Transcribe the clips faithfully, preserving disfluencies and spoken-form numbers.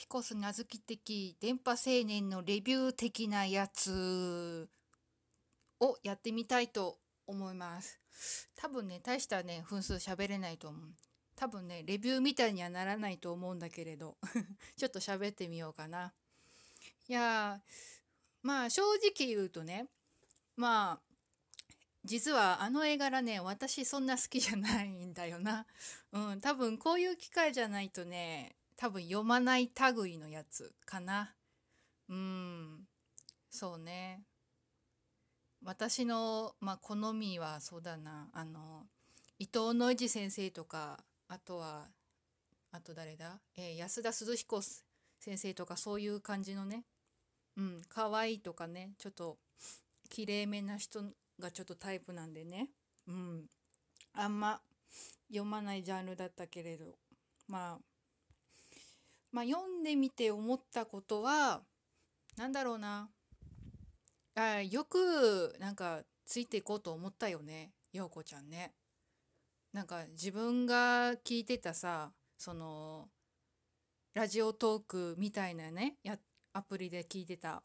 ヒコスナズキ的電波青年のレビュー的なやつをやってみたいと思います。多分ね、大したね、分数喋れないと思う。多分ね、レビューみたいにはならないと思うんだけれど、ちょっと喋ってみようかな。いやー、まあ正直言うとね、まあ、実はあの絵柄ね、私そんな好きじゃないんだよな。うん、多分こういう機会じゃないとね、多分読まない類のやつかな。うん、そうね。私の、まあ、好みはそうだな。あの、伊藤野一先生とか、あとは、あと誰だ、えー、安田鈴彦先生とか、そういう感じのね、うん、かわいいとかね、ちょっときれいめな人がちょっとタイプなんでね、うん、あんま読まないジャンルだったけれど、まあ、まあ、読んでみて思ったことは、なんだろうな、あよくなんかついていこうと思ったよね、陽子ちゃんね。なんか自分が聞いてたさ、そのラジオトークみたいなね、やアプリで聞いてた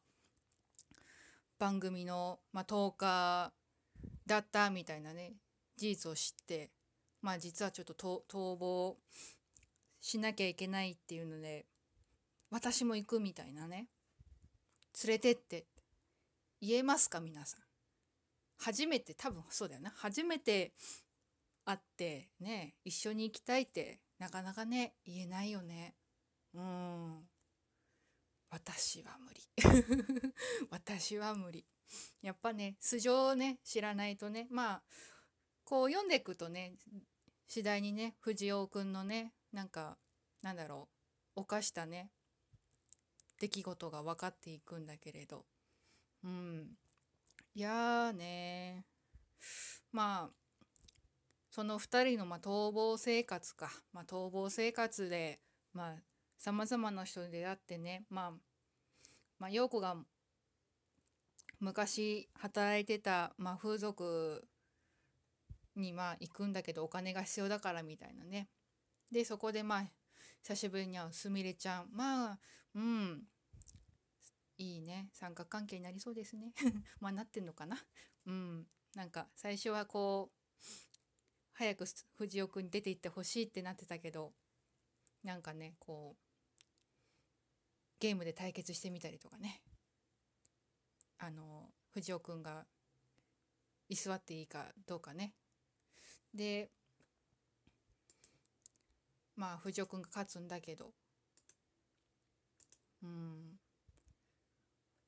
番組の、まあ、とおかだったみたいなね、事実を知って、まあ実はちょっとと逃亡しなきゃいけないっていうので、私も行くみたいなね、連れてって言えますか皆さん。初めて、多分そうだよな、初めて会ってね、一緒に行きたいってなかなかね言えないよね。うーん、私は無理私は無理。やっぱね、素性をね知らないとね、まあこう読んでいくとね、次第にね、藤尾くんのね、なんかなんだろう、犯したね出来事が分かっていくんだけれど、うん、いやーねー、まあそのふたりの、まあ、逃亡生活か、まあ、逃亡生活でまあさまざまな人に出会ってね、まあ、まあ陽子が昔働いてた、まあ、風俗にまあ行くんだけど、お金が必要だからみたいなね。でそこでまあ久しぶりに会うすみれちゃん、まあうん、いいね、三角関係になりそうですねまあなってんのかな。うん、なんか最初はこう早く藤尾くんに出て行ってほしいってなってたけど、なんかねこうゲームで対決してみたりとかね、あの藤尾くんが居座っていいかどうかね。でまあ藤尾くんが勝つんだけど、うん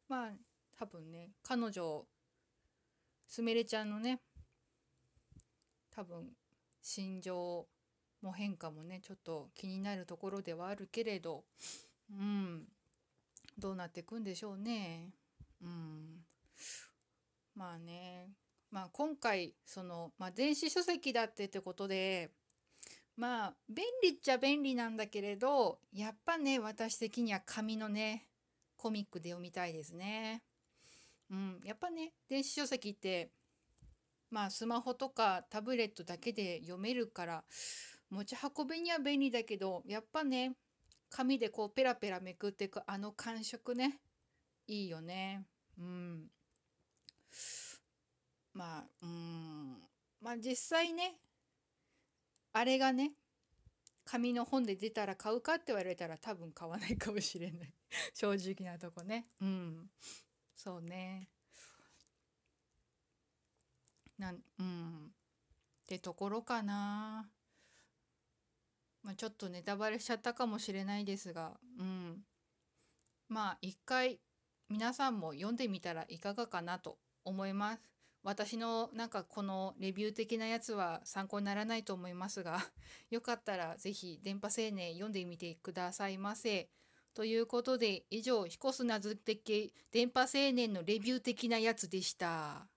まあ多分ね、彼女すみれちゃんのね多分心情も変化もねちょっと気になるところではあるけれど、うんどうなっていくんでしょうね。うんまあね、まあ今回その、まあ、電子書籍だってってことで、まあ便利っちゃ便利なんだけれど、やっぱね私的には紙のねコミックで読みたいですね。うん、やっぱね電子書籍ってまあスマホとかタブレットだけで読めるから持ち運びには便利だけど、やっぱね紙でこうペラペラめくっていくあの感触ね、いいよね。うんまあうんまあ実際ねあれがね紙の本で出たら買うかって言われたら多分買わないかもしれない正直なとこね。うんそうねなんうんってところかな。まあ、ちょっとネタバレしちゃったかもしれないですが、うんまあ一回皆さんも読んでみたらいかがかなと思います。私のなんかこのレビュー的なやつは参考にならないと思いますが、よかったらぜひ電波青年読んでみてくださいませ。ということで以上、彦砂的電波青年のレビュー的なやつでした。